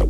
I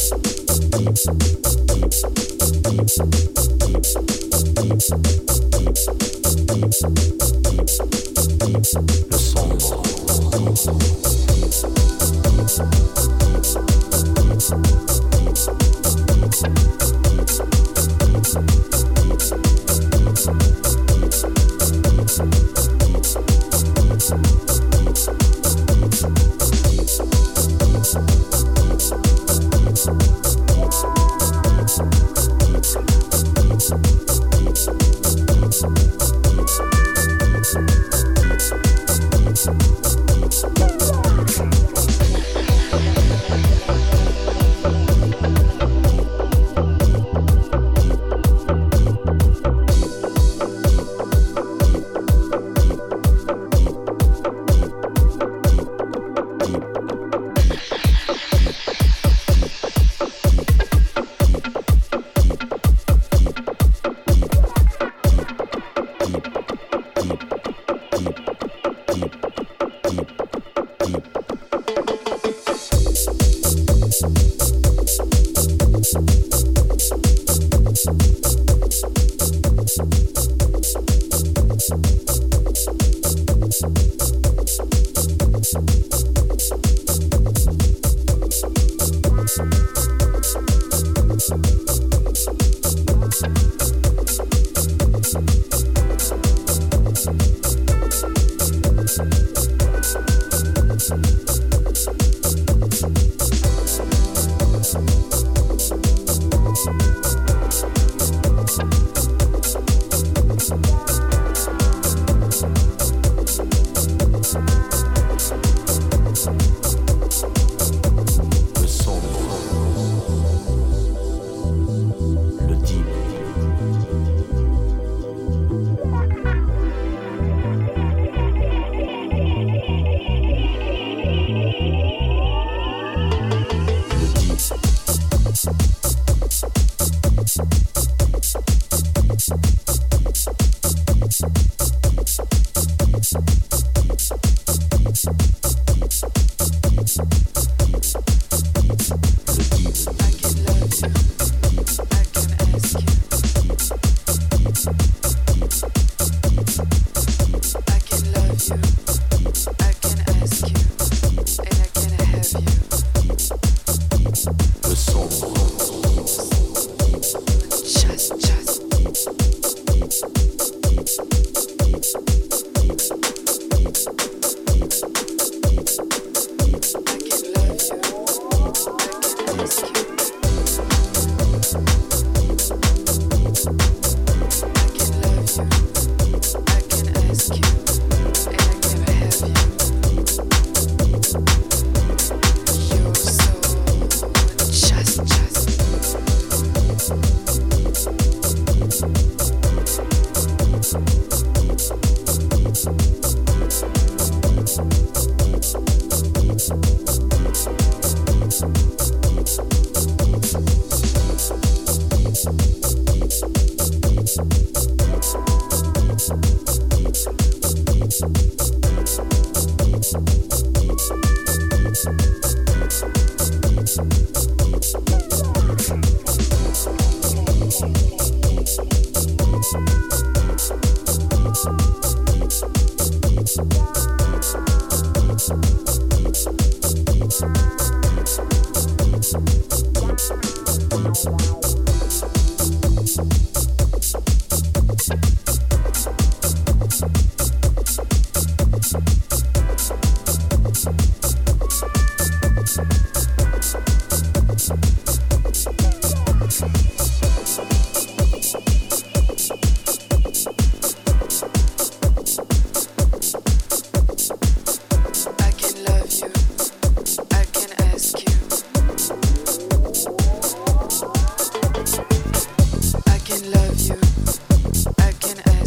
can love you. I can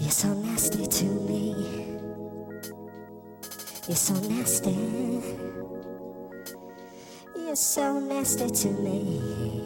You're so nasty to me. You're so nasty. You're so nasty to me.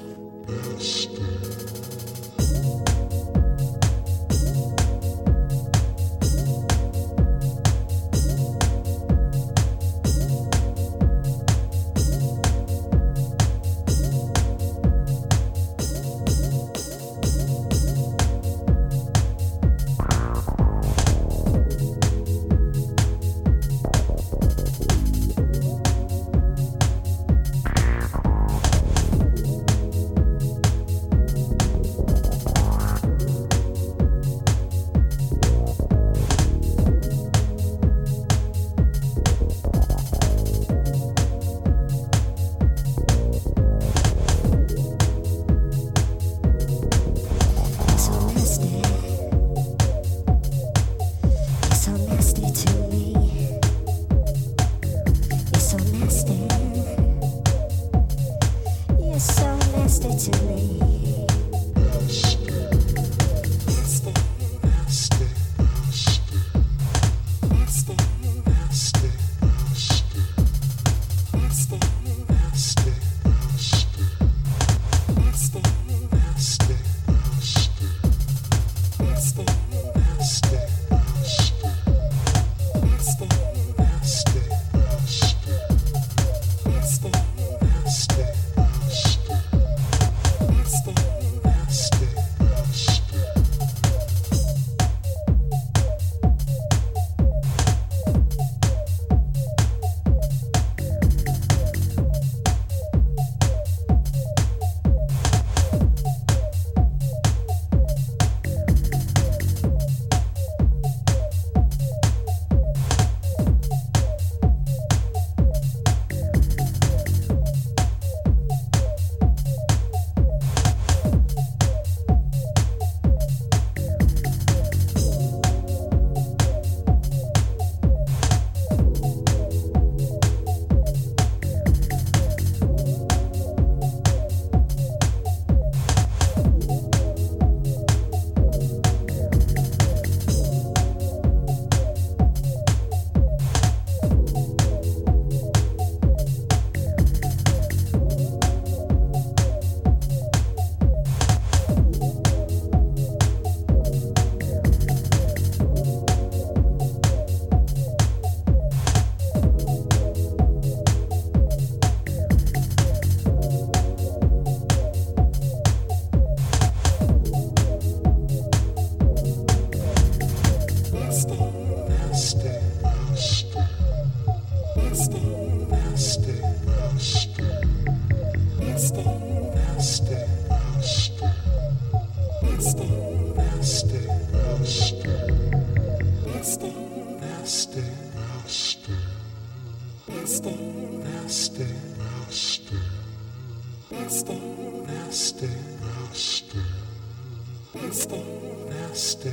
Nasty.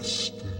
Stay.